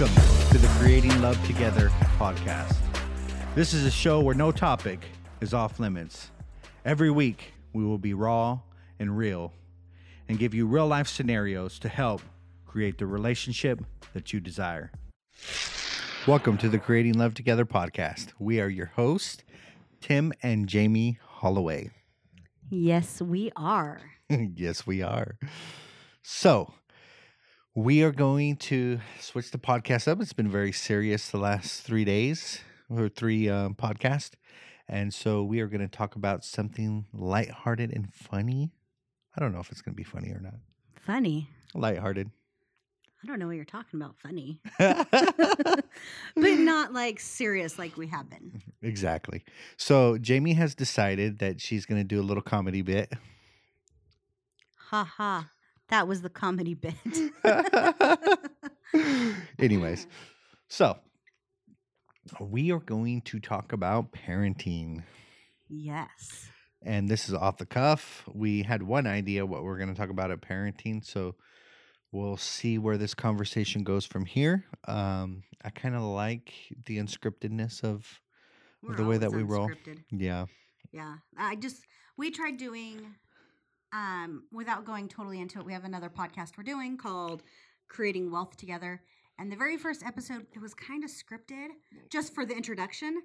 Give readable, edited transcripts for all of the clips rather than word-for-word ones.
Welcome to the Creating Love Together podcast. This is a show where no topic is off limits. Every week, we will be raw and real and give you real life scenarios to help create the relationship that you desire. Welcome to the Creating Love Together podcast. We are your hosts, Tim and Jamie Holloway. Yes, we are. Yes, we are. So, we are going to switch the podcast up. It's been very serious the last 3 days or three podcasts. And so we are going to talk about something lighthearted and funny. I don't know if it's going to be funny or not. Funny? Lighthearted. I don't know what you're talking about, funny. But not like serious like we have been. Exactly. So Jamie has decided that she's going to do a little comedy bit. Ha ha. That was the comedy bit. Anyways, so we are going to talk about parenting. Yes. And this is off the cuff. We had one idea what we're going to talk about at parenting, so we'll see where this conversation goes from here. I kind of like the unscriptedness of the way that we roll. Yeah. Yeah. We tried doing... without going totally into it, we have another podcast we're doing called Creating Wealth Together. And the very first episode, it was kind of scripted just for the introduction.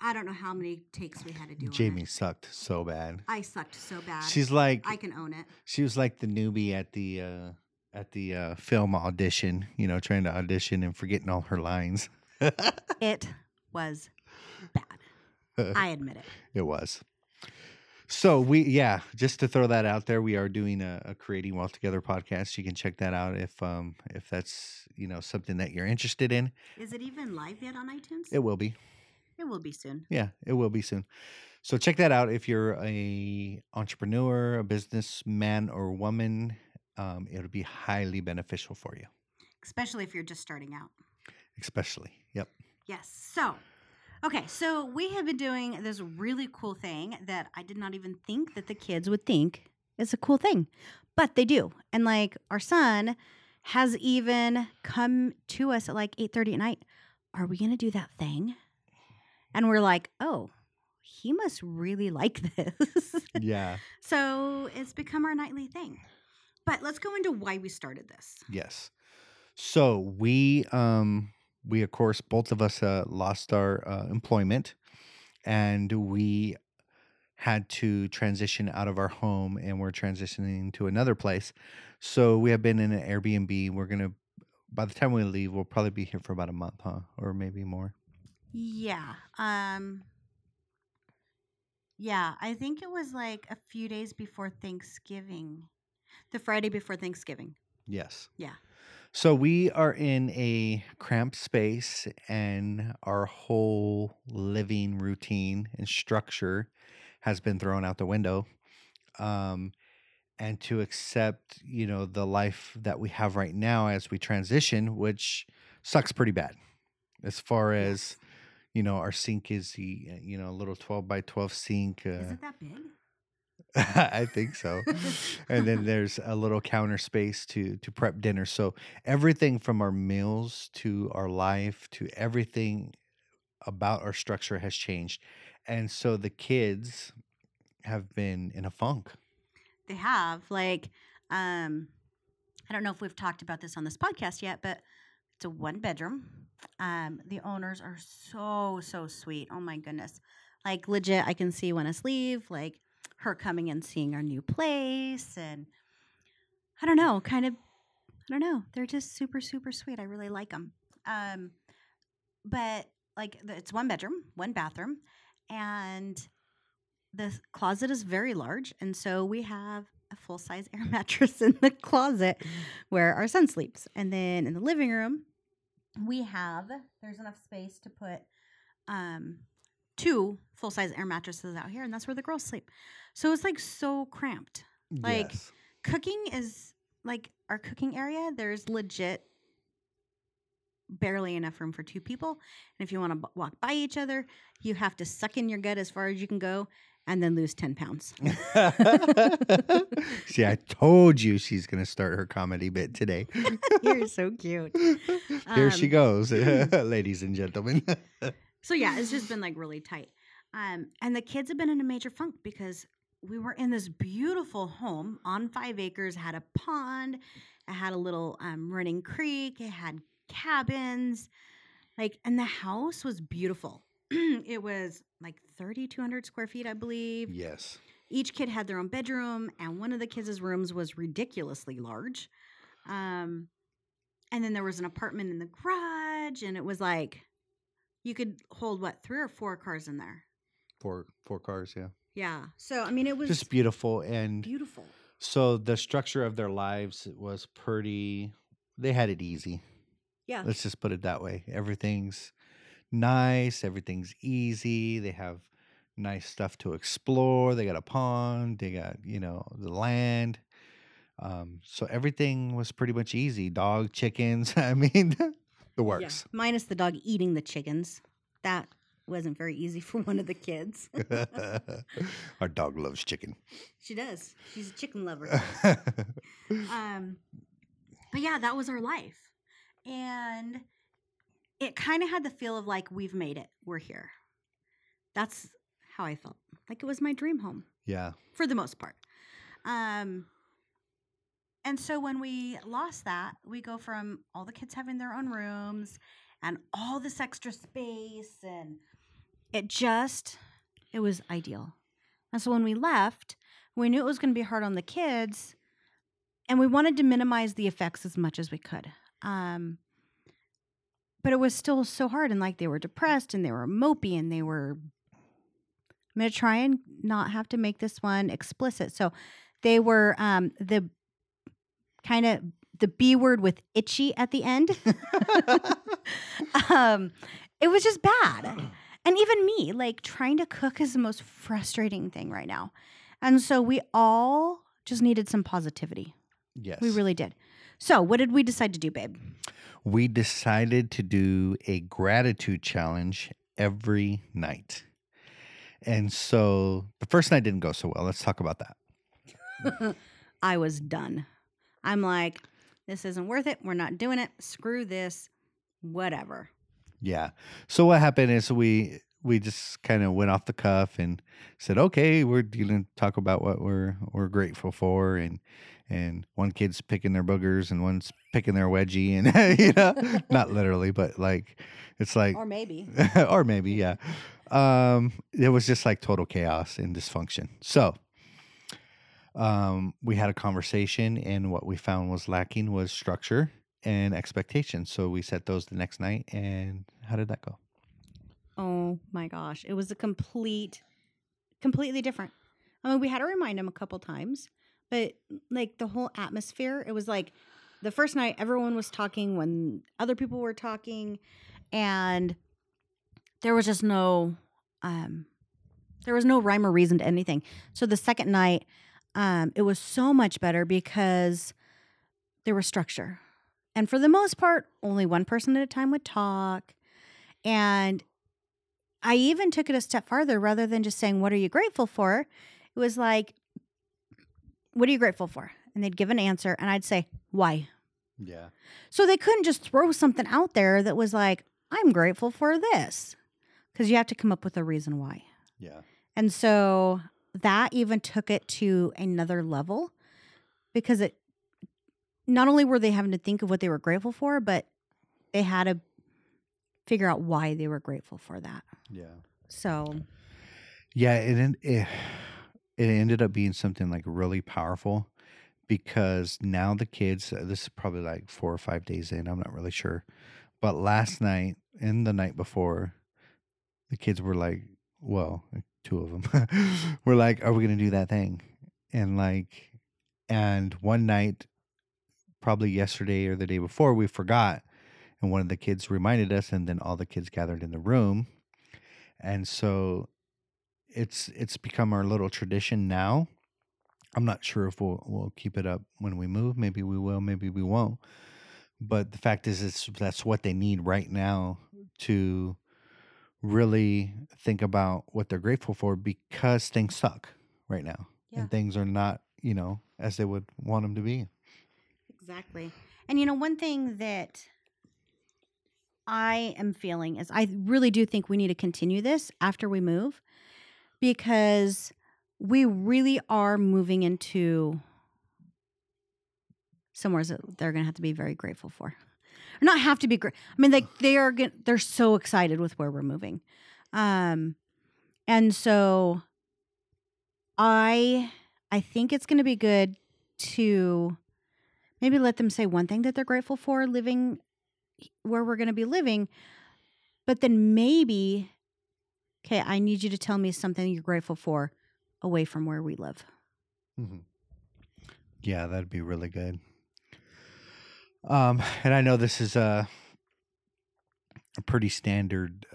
I don't know how many takes we had to do. Jamie sucked so bad. I sucked so bad. She's like, I can own it. She was like the newbie at the film audition, you know, trying to audition and forgetting all her lines. It was bad. I admit it. It was. So just to throw that out there, we are doing a Creating Wealth Together podcast. You can check that out if that's, you know, something that you're interested in. Is it even live yet on iTunes? It will be. It will be soon. Yeah, it will be soon. So check that out if you're an entrepreneur, a businessman or woman. It'll be highly beneficial for you. Especially if you're just starting out. Especially. Yep. Yes. So. Okay, so we have been doing this really cool thing that I did not even think that the kids would think is a cool thing, but they do. And like our son has even come to us at like 8:30 at night. Are we going to do that thing? And we're like, oh, he must really like this. Yeah. So it's become our nightly thing. But let's go into why we started this. Yes. So we, of course, both of us lost our employment, and we had to transition out of our home, and we're transitioning to another place. So we have been in an Airbnb. We're going to, by the time we leave, we'll probably be here for about a month, huh? Or maybe more. Yeah. Yeah, I think it was like a few days before Thanksgiving, the Friday before Thanksgiving. Yes. Yeah. So we are in a cramped space, and our whole living routine and structure has been thrown out the window. And to accept, you know, the life that we have right now as we transition, which sucks pretty bad. As far as, you know, our sink is, you know, a little 12 by 12 sink. Is it that big? I think so. And then there's a little counter space to prep dinner. So everything from our meals to our life to everything about our structure has changed. And so the kids have been in a funk. They have. Like, I don't know if we've talked about this on this podcast yet, but it's a one bedroom. The owners are so, so sweet. Oh, my goodness. Like, legit, I can see when us leave, like, her coming and seeing our new place, and I don't know. They're just super, super sweet. I really like them. But like it's one bedroom, one bathroom, and the closet is very large. And so we have a full-size air mattress in the closet where our son sleeps. And then in the living room, there's enough space to put, two full-size air mattresses out here, and that's where the girls sleep. So it's like so cramped. Like yes. Cooking is like our cooking area. There's legit barely enough room for two people. And if you want to walk by each other, you have to suck in your gut as far as you can go and then lose 10 pounds. See, I told you she's going to start her comedy bit today. You're so cute. Here she goes, ladies and gentlemen. So yeah, it's just been like really tight. And the kids have been in a major funk because we were in this beautiful home on 5 acres, had a pond, it had a little running creek, it had cabins, like, and the house was beautiful. It was like 3,200 square feet, I believe. Yes. Each kid had their own bedroom, and one of the kids' rooms was ridiculously large. And then there was an apartment in the garage, and it was like, you could hold, what, 3 or 4 cars in there? Four cars, yeah. Yeah. So, I mean, it was just beautiful. And beautiful. So the structure of their lives was pretty, they had it easy. Yeah. Let's just put it that way. Everything's nice. Everything's easy. They have nice stuff to explore. They got a pond. They got, you know, the land. So everything was pretty much easy. Dog, chickens. I mean, the works. Yeah. Minus the dog eating the chickens. That wasn't very easy for one of the kids. Our dog loves chicken. She does. She's a chicken lover. But yeah, that was our life. And it kind of had the feel of like, we've made it. We're here. That's how I felt. Like it was my dream home. Yeah. For the most part. And so when we lost that, we go from all the kids having their own rooms and all this extra space, and it was ideal. And so when we left, we knew it was going to be hard on the kids, and we wanted to minimize the effects as much as we could. But it was still so hard, and like they were depressed, and they were mopey, and they were, I'm going to try and not have to make this one explicit. So they were the B word with itchy at the end. It was just bad. And even me, like trying to cook is the most frustrating thing right now. And so we all just needed some positivity. Yes. We really did. So what did we decide to do, babe? We decided to do a gratitude challenge every night. And so the first night didn't go so well. Let's talk about that. I was done. I'm like, this isn't worth it. We're not doing it. Screw this. Whatever. Yeah. So what happened is we just kind of went off the cuff and said, okay, we're going to talk about what we're grateful for. And one kid's picking their boogers and one's picking their wedgie. And, you know, not literally, but like, it's like. Or maybe. Or maybe, yeah. It was just like total chaos and dysfunction. So. We had a conversation, and what we found was lacking was structure and expectation. So we set those the next night. And how did that go? Oh my gosh. It was a completely different. I mean, we had to remind them a couple times, but like the whole atmosphere, it was like the first night everyone was talking when other people were talking, and there was just no, there was no rhyme or reason to anything. So the second night, it was so much better because there was structure. And for the most part, only one person at a time would talk. And I even took it a step farther. Rather than just saying, what are you grateful for? It was like, what are you grateful for? And they'd give an answer, and I'd say, why? Yeah. So they couldn't just throw something out there that was like, I'm grateful for this. Because you have to come up with a reason why. Yeah. And so that even took it to another level, because it not only were they having to think of what they were grateful for, but they had to figure out why they were grateful for that. Yeah. So. Yeah, it ended up being something like really powerful, because now the kids, this is probably like 4 or 5 days in, I'm not really sure, but last night and the night before, the kids were like, well, 2 of them were like, are we going to do that thing? And like, and one night, probably yesterday or the day before, we forgot. And one of the kids reminded us, and then all the kids gathered in the room. And so it's become our little tradition now. I'm not sure if we'll keep it up when we move. Maybe we will, maybe we won't. But the fact is, that's what they need right now to really think about what they're grateful for, because things suck right now. Yeah. And things are not, you know, as they would want them to be. Exactly. And, you know, one thing that I am feeling is I really do think we need to continue this after we move, because we really are moving into somewhere that they're going to have to be very grateful for. Or not have to be great. I mean, like they're so excited with where we're moving. And so I think it's going to be good to maybe let them say one thing that they're grateful for living where we're going to be living, but then maybe, okay, I need you to tell me something you're grateful for away from where we live. Mm-hmm. Yeah, that'd be really good. And I know this is a pretty standard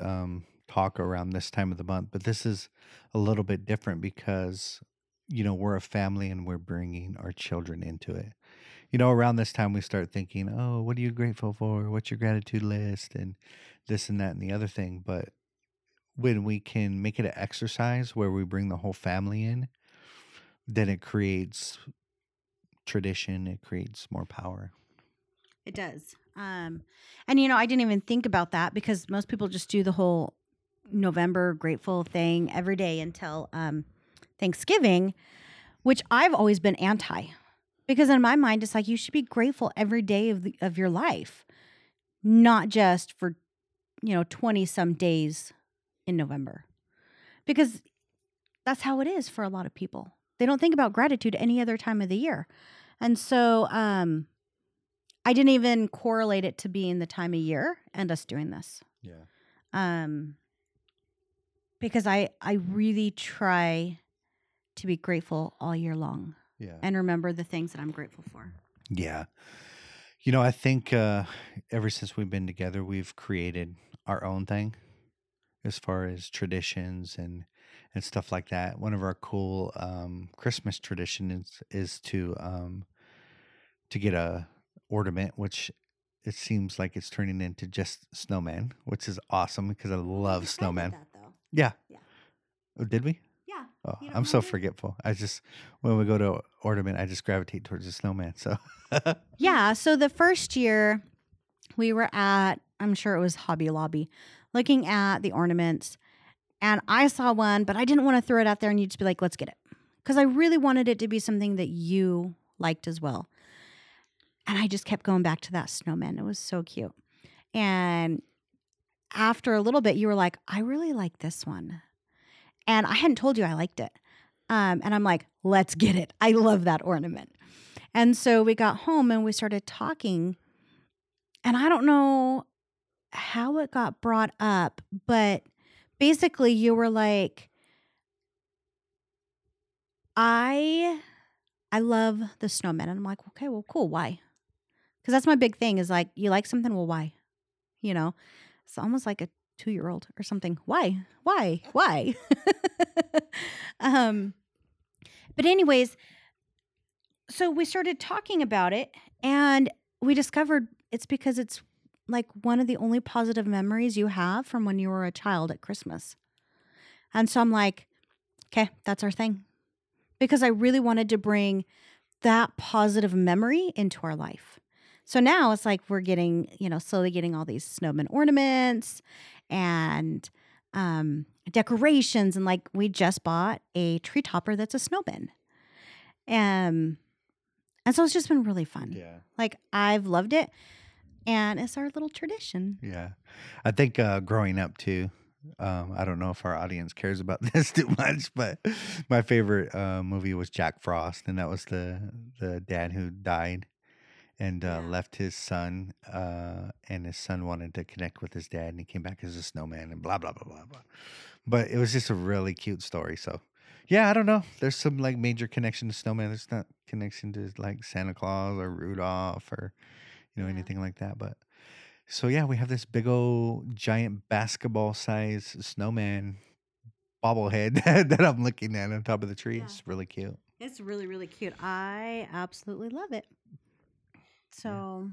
talk around this time of the month, but this is a little bit different because, you know, we're a family and we're bringing our children into it. You know, around this time we start thinking, oh, what are you grateful for? What's your gratitude list? And this and that and the other thing. But when we can make it an exercise where we bring the whole family in, then it creates tradition. It creates more power. It does. And, you know, I didn't even think about that because most people just do the whole November grateful thing every day until Thanksgiving, which I've always been anti, because in my mind, it's like you should be grateful every day of your life, not just for, you know, 20 some days in November, because that's how it is for a lot of people. They don't think about gratitude any other time of the year. And so, I didn't even correlate it to being the time of year and us doing this. Yeah. Because I really try to be grateful all year long. Yeah. And remember the things that I'm grateful for. Yeah. You know, I think ever since we've been together, we've created our own thing as far as traditions and stuff like that. One of our cool Christmas traditions is to get a ornament, which it seems like it's turning into just snowman, which is awesome because I love snowman. That, though. Yeah. Yeah. Oh, did we? Yeah. Oh, I'm so forgetful. I just, when we go to ornament, I just gravitate towards the snowman. So. Yeah. So the first year we were at, I'm sure it was Hobby Lobby, looking at the ornaments, and I saw one, but I didn't want to throw it out there and you'd just be like, let's get it. Because I really wanted it to be something that you liked as well. And I just kept going back to that snowman. It was so cute. And after a little bit, you were like, I really like this one. And I hadn't told you I liked it. And I'm like, let's get it. I love that ornament. And so we got home and we started talking. And I don't know how it got brought up, but basically you were like, I love the snowman. And I'm like, okay, well, cool. Why? Because that's my big thing is like, you like something? Well, why? You know, it's almost like a 2-year-old or something. Why? But anyways, so we started talking about it and we discovered it's because it's like one of the only positive memories you have from when you were a child at Christmas. And so I'm like, okay, that's our thing. Because I really wanted to bring that positive memory into our life. So now it's like we're getting, you know, slowly getting all these snowman ornaments and decorations. And like we just bought a tree topper that's a snowman. And so it's just been really fun. Yeah. Like I've loved it. And it's our little tradition. Yeah. I think growing up too. I don't know if our audience cares about this too much, but my favorite movie was Jack Frost, and that was the dad who died and left his son, and his son wanted to connect with his dad, and he came back as a snowman and blah, blah, blah, blah, blah. But it was just a really cute story. So, yeah, I don't know. There's some, like, major connection to snowman. There's not connection to, like, Santa Claus or Rudolph or, you know, anything like that, but. So, yeah, we have this big old giant basketball-sized snowman bobblehead that I'm looking at on top of the tree. Yeah. It's really cute. It's really, really cute. I absolutely love it. So,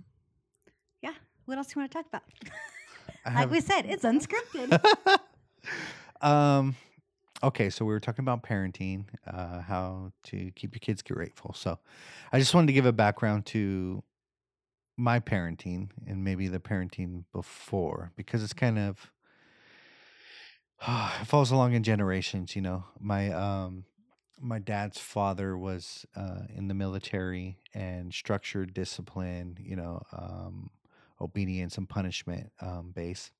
yeah. What else do you want to talk about? Like we said, it's unscripted. Okay, so we were talking about parenting, how to keep your kids grateful. So I just wanted to give a background to my parenting and maybe the parenting before, because it's kind of, it falls along in generations, you know. My dad's father was in the military, and structured discipline, you know, obedience and punishment base.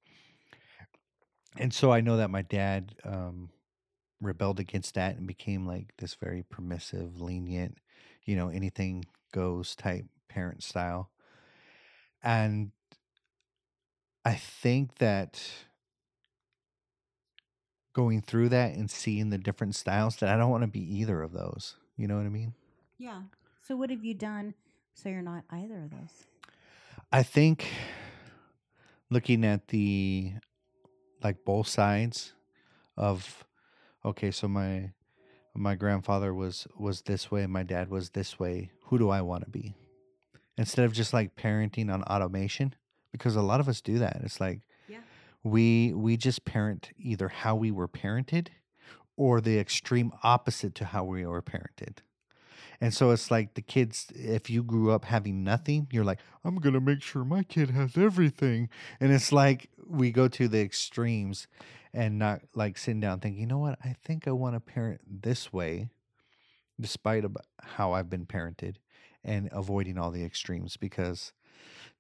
And so I know that my dad rebelled against that and became like this very permissive, lenient, you know, anything goes type parent style. And I think that going through that and seeing the different styles, that I don't want to be either of those. You know what I mean? Yeah. So what have you done so you're not either of those? I think looking at the, like, both sides of, okay, so my grandfather was this way, my dad was this way. Who do I want to be? Instead of just like parenting on automation, because a lot of us do that. It's like, yeah, we just parent either how we were parented or the extreme opposite to how we were parented. And so it's like the kids, if you grew up having nothing, you're like, I'm going to make sure my kid has everything. And it's like we go to the extremes and not like sitting down thinking, you know what, I think I want to parent this way despite how I've been parented, and avoiding all the extremes, because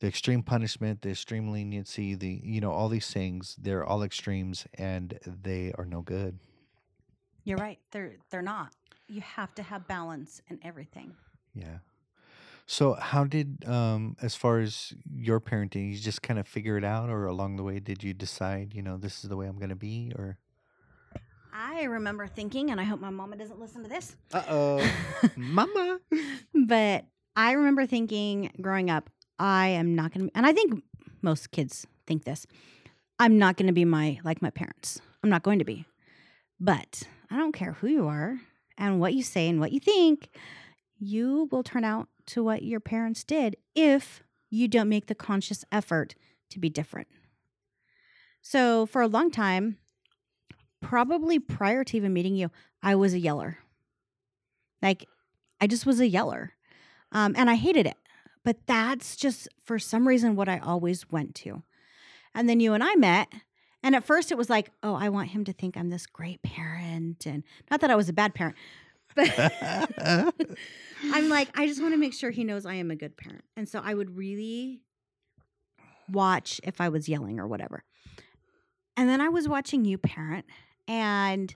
the extreme punishment, the extreme leniency, the, you know, all these things, they're all extremes and they are no good. You're right. They're not. You have to have balance in everything. Yeah. So how did, as far as your parenting, you just kind of figure it out, or along the way, did you decide, you know, this is the way I'm going to be, or? I remember thinking, and I hope my mama doesn't listen to this. Uh-oh. Mama. But I remember thinking growing up, I am not going to, and I think most kids think this, I'm not going to be like my parents. I'm not going to be. But I don't care who you are, and what you say and what you think, you will turn out to what your parents did if you don't make the conscious effort to be different. So for a long time, probably prior to even meeting you, I was a yeller. Like, I just was a yeller. And I hated it. But that's just, for some reason, what I always went to. And then you and I met. And at first it was like, oh, I want him to think I'm this great parent. And not that I was a bad parent, but I'm like, I just want to make sure he knows I am a good parent. And so I would really watch if I was yelling or whatever. And then I was watching you parent, and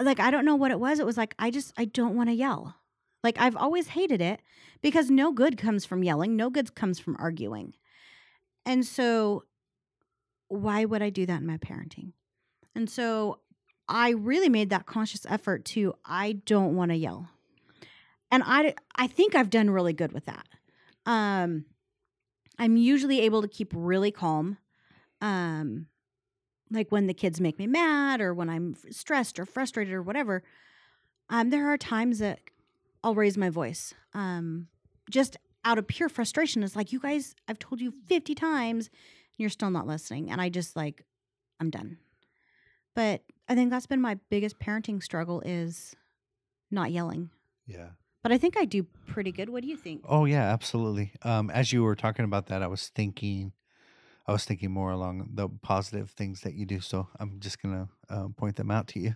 like, I don't know what it was. It was like, I don't want to yell. Like, I've always hated it, because no good comes from yelling. No good comes from arguing. And so why would I do that in my parenting? And so I really made that conscious effort to, I don't want to yell. And I think I've done really good with that. I'm usually able to keep really calm. Like when the kids make me mad, or when I'm stressed or frustrated or whatever, there are times that I'll raise my voice. Just out of pure frustration. It's like, you guys, I've told you 50 times, you're still not listening. And I just like, I'm done. But I think that's been my biggest parenting struggle, is not yelling. Yeah. But I think I do pretty good. What do you think? Oh, yeah, absolutely. As you were talking about that, I was thinking more along the positive things that you do. So I'm just going to point them out to you,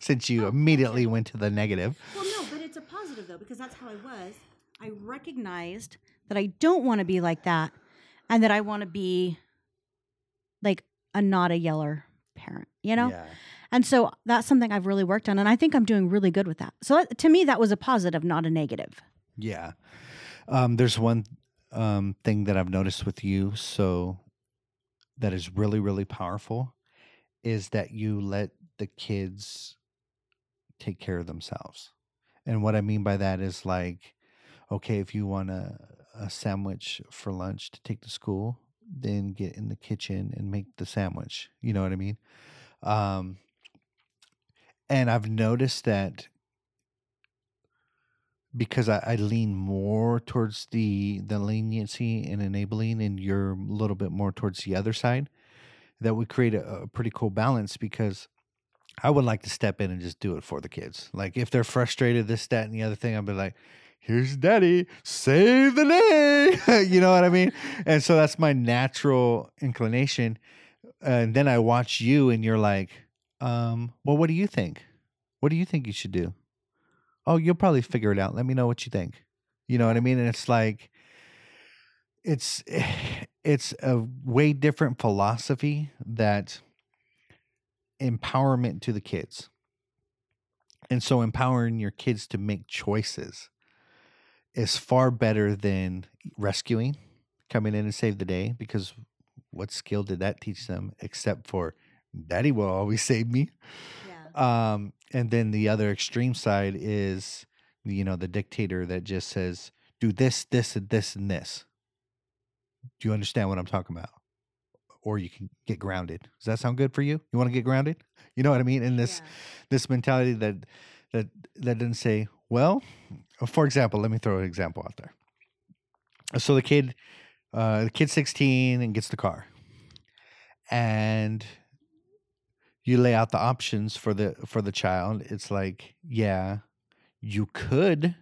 since you immediately went to the negative. Well, no, but it's a positive, though, because that's how I was. I recognized that I don't want to be like that. And that I want to be like a not a yeller parent, you know? Yeah. And so that's something I've really worked on. And I think I'm doing really good with that. So to me, that was a positive, not a negative. Yeah. There's one thing that I've noticed with you, so that is really, really powerful, is that you let the kids take care of themselves. And what I mean by that is like, okay, if you want to a sandwich for lunch to take to school, then get in the kitchen and make the sandwich. You know what I mean? And I've noticed that because I lean more towards the leniency and enabling, and you're a little bit more towards the other side, that would create a pretty cool balance, because I would like to step in and just do it for the kids. Like, if they're frustrated, this, that, and the other thing, I'd be like, here's daddy, save the day. You know what I mean? And so that's my natural inclination. And then I watch you and you're like, well, what do you think? What do you think you should do? Oh, you'll probably figure it out. Let me know what you think. You know what I mean? And it's like, it's a way different philosophy that empowerment to the kids. And so empowering your kids to make choices is far better than rescuing, coming in and save the day, because what skill did that teach them except for daddy will always save me? Yeah. And then the other extreme side is, you know, the dictator that just says, do this, this, and this, and this. Do you understand what I'm talking about? Or you can get grounded. Does that sound good for you? You want to get grounded? You know what I mean? And this mentality that doesn't say, well, for example, let me throw an example out there. So the kid's 16 and gets the car. And you lay out the options for the child. It's like, yeah, you could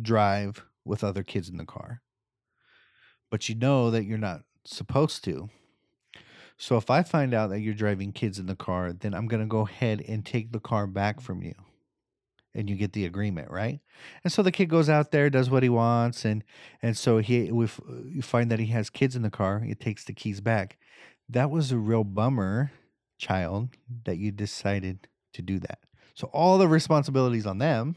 drive with other kids in the car, but you know that you're not supposed to. So if I find out that you're driving kids in the car, then I'm going to go ahead and take the car back from you. And you get the agreement, right? And so the kid goes out there, does what he wants, and so you find that he has kids in the car. He takes the keys back. That was a real bummer, child, that you decided to do that. So all the responsibility's on them,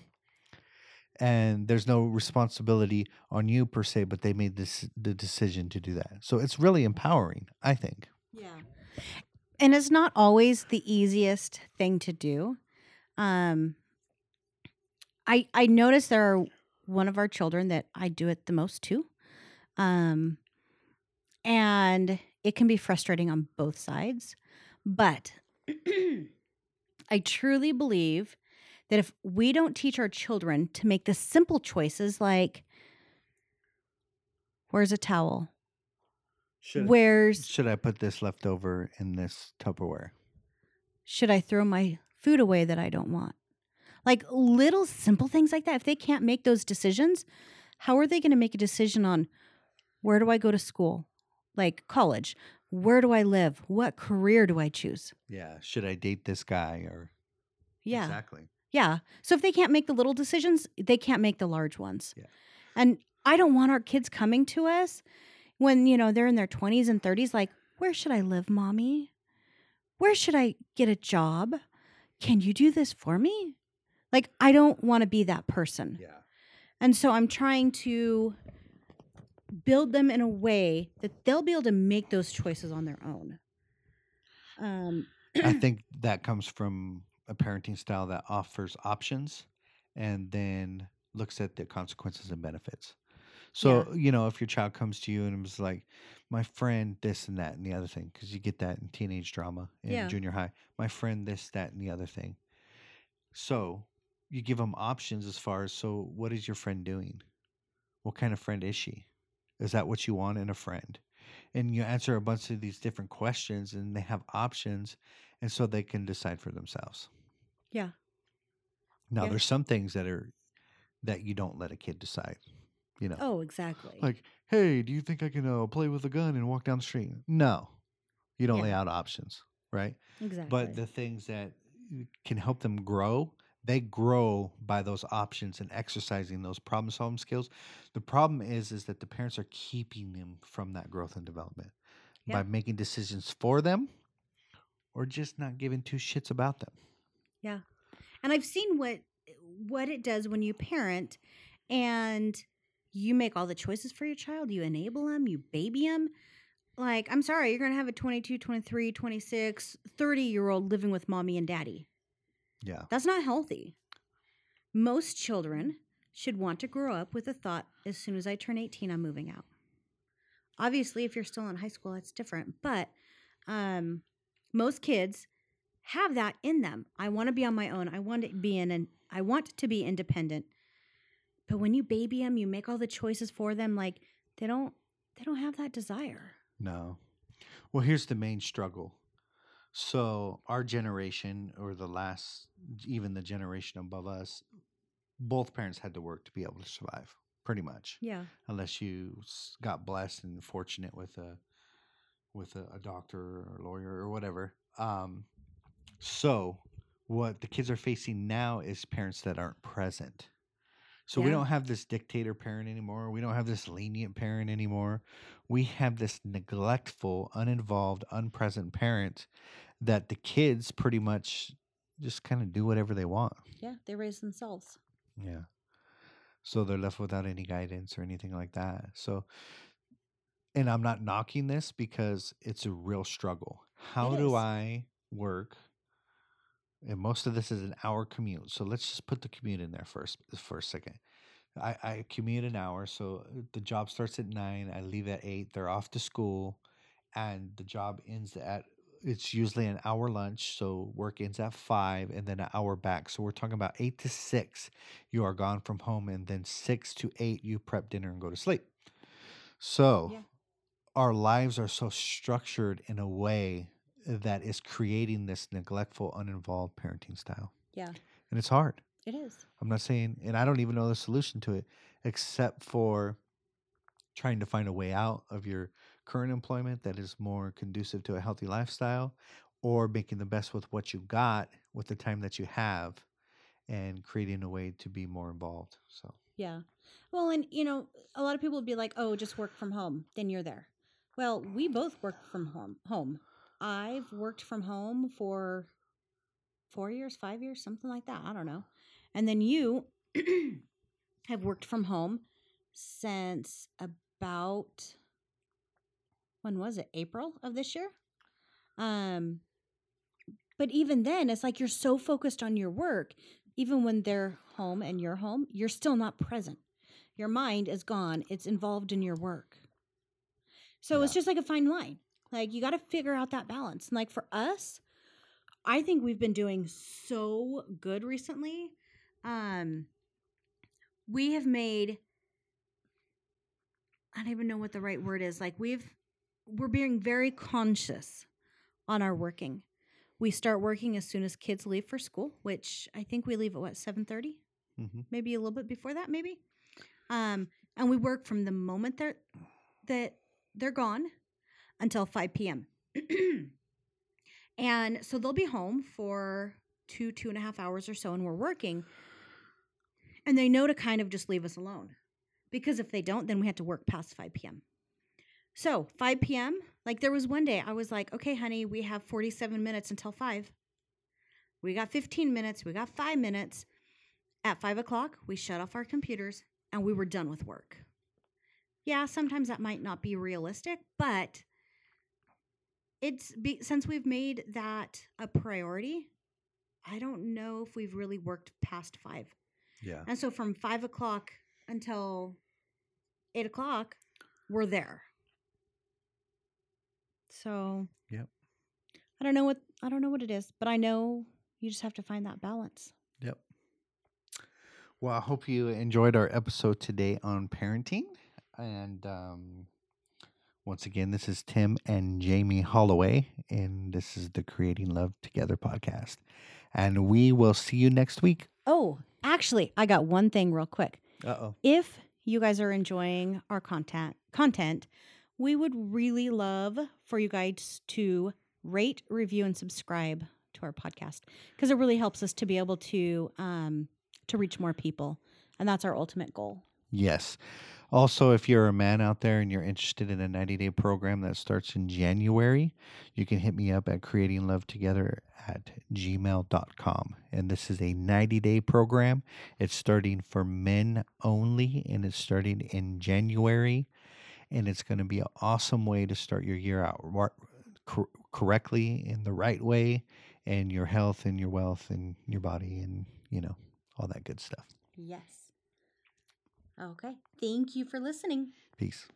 and there's no responsibility on you per se, but they made the decision to do that. So it's really empowering, I think. Yeah. And it's not always the easiest thing to do. I notice there are one of our children that I do it the most to. And it can be frustrating on both sides. But I truly believe that if we don't teach our children to make the simple choices like, where's a towel? Should I put this leftover in this Tupperware? Should I throw my food away that I don't want? Like little simple things like that. If they can't make those decisions, how are they going to make a decision on where do I go to school, like college? Where do I live? What career do I choose? Yeah. Should I date this guy or? Yeah. Exactly. Yeah. So if they can't make the little decisions, they can't make the large ones. Yeah. And I don't want our kids coming to us when, you know, they're in their 20s and 30s, like, where should I live, mommy? Where should I get a job? Can you do this for me? Like, I don't want to be that person. Yeah. And so I'm trying to build them in a way that they'll be able to make those choices on their own. I think that comes from a parenting style that offers options and then looks at the consequences and benefits. So, you know, if your child comes to you and is like, my friend, this and that and the other thing, because you get that in teenage drama in junior high, my friend, this, that, and the other thing. So you give them options as far as, so what is your friend doing? What kind of friend is she? Is that what you want in a friend? And you answer a bunch of these different questions and they have options. And so they can decide for themselves. Yeah. Now there's some things that you don't let a kid decide, you know? Oh, exactly. Like, hey, do you think I can play with a gun and walk down the street? No, you don't lay out options. Right. Exactly. But the things that can help them grow, they grow by those options and exercising those problem-solving skills. The problem is that the parents are keeping them from that growth and development by making decisions for them or just not giving two shits about them. Yeah. And I've seen what it does when you parent and you make all the choices for your child, you enable them, you baby them. Like, I'm sorry, you're going to have a 22, 23, 26, 30-year-old living with mommy and daddy. Yeah. That's not healthy. Most children should want to grow up with the thought, as soon as I turn 18, I'm moving out. Obviously, if you're still in high school, that's different. But most kids have that in them. I want to be on my own. I want to be independent. But when you baby them, you make all the choices for them, like they don't have that desire. No. Well, here's the main struggle So our generation, or the last, even the generation above us, both parents had to work to be able to survive, pretty much. Yeah. Unless you got blessed and fortunate with a doctor or a lawyer or whatever. So what the kids are facing now is parents that aren't present. So yeah. We don't have this dictator parent anymore. We don't have this lenient parent anymore. We have this neglectful, uninvolved, unpresent parent that the kids pretty much just kind of do whatever they want. Yeah, they raise themselves. Yeah. So they're left without any guidance or anything like that. So, and I'm not knocking this because it's a real struggle. How do I work? And most of this is an hour commute. So let's just put the commute in there first for a second. I commute an hour. So the job starts at 9. I leave at 8. They're off to school. And the job ends at, it's usually an hour lunch. So work ends at 5 and then an hour back. So we're talking about 8 to 6. You are gone from home. And then 6 to 8, you prep dinner and go to sleep. So our lives are so structured in a way that is creating this neglectful, uninvolved parenting style. Yeah. And it's hard. It is. I'm not saying, and I don't even know the solution to it, except for trying to find a way out of your current employment that is more conducive to a healthy lifestyle, or making the best with what you got with the time that you have and creating a way to be more involved. So, yeah. Well, and you know, a lot of people would be like, oh, just work from home. Then you're there. Well, we both work from home. I've worked from home for 4 years, 5 years, something like that. I don't know. And then you have worked from home since about, when was it? April of this year? But even then, it's like you're so focused on your work. Even when they're home and you're home, you're still not present. Your mind is gone. It's involved in your work. So It's just like a fine line. Like, you got to figure out that balance. And, like, for us, I think we've been doing so good recently. We have made – I don't even know what the right word is. Like, we're being very conscious on our working. We start working as soon as kids leave for school, which I think we leave at, 7:30? Mm-hmm. Maybe a little bit before that, maybe. And we work from the moment that they're gone until 5 p.m. And so they'll be home for 2.5 hours or so, and we're working. And they know to kind of just leave us alone. Because if they don't, then we have to work past 5 p.m. So 5 p.m., like there was one day I was like, okay, honey, we have 47 minutes until 5. We got 15 minutes. We got 5 minutes. At 5 o'clock, we shut off our computers, and we were done with work. Yeah, sometimes that might not be realistic, but... since we've made that a priority, I don't know if we've really worked past 5. Yeah. And so from 5 o'clock until 8 o'clock, we're there. So yep. I don't know what it is, but I know you just have to find that balance. Yep. Well, I hope you enjoyed our episode today on parenting, and once again, this is Tim and Jamie Holloway, and this is the Creating Love Together podcast. And we will see you next week. Oh, actually, I got one thing real quick. Uh-oh. If you guys are enjoying our content, we would really love for you guys to rate, review, and subscribe to our podcast, because it really helps us to be able to reach more people, and that's our ultimate goal. Yes. Also, if you're a man out there and you're interested in a 90-day program that starts in January, you can hit me up at creatinglovetogether@gmail.com. And this is a 90-day program. It's starting for men only, and it's starting in January. And it's going to be an awesome way to start your year out correctly, in the right way, and your health and your wealth and your body and, you know, all that good stuff. Yes. Okay. Thank you for listening. Peace.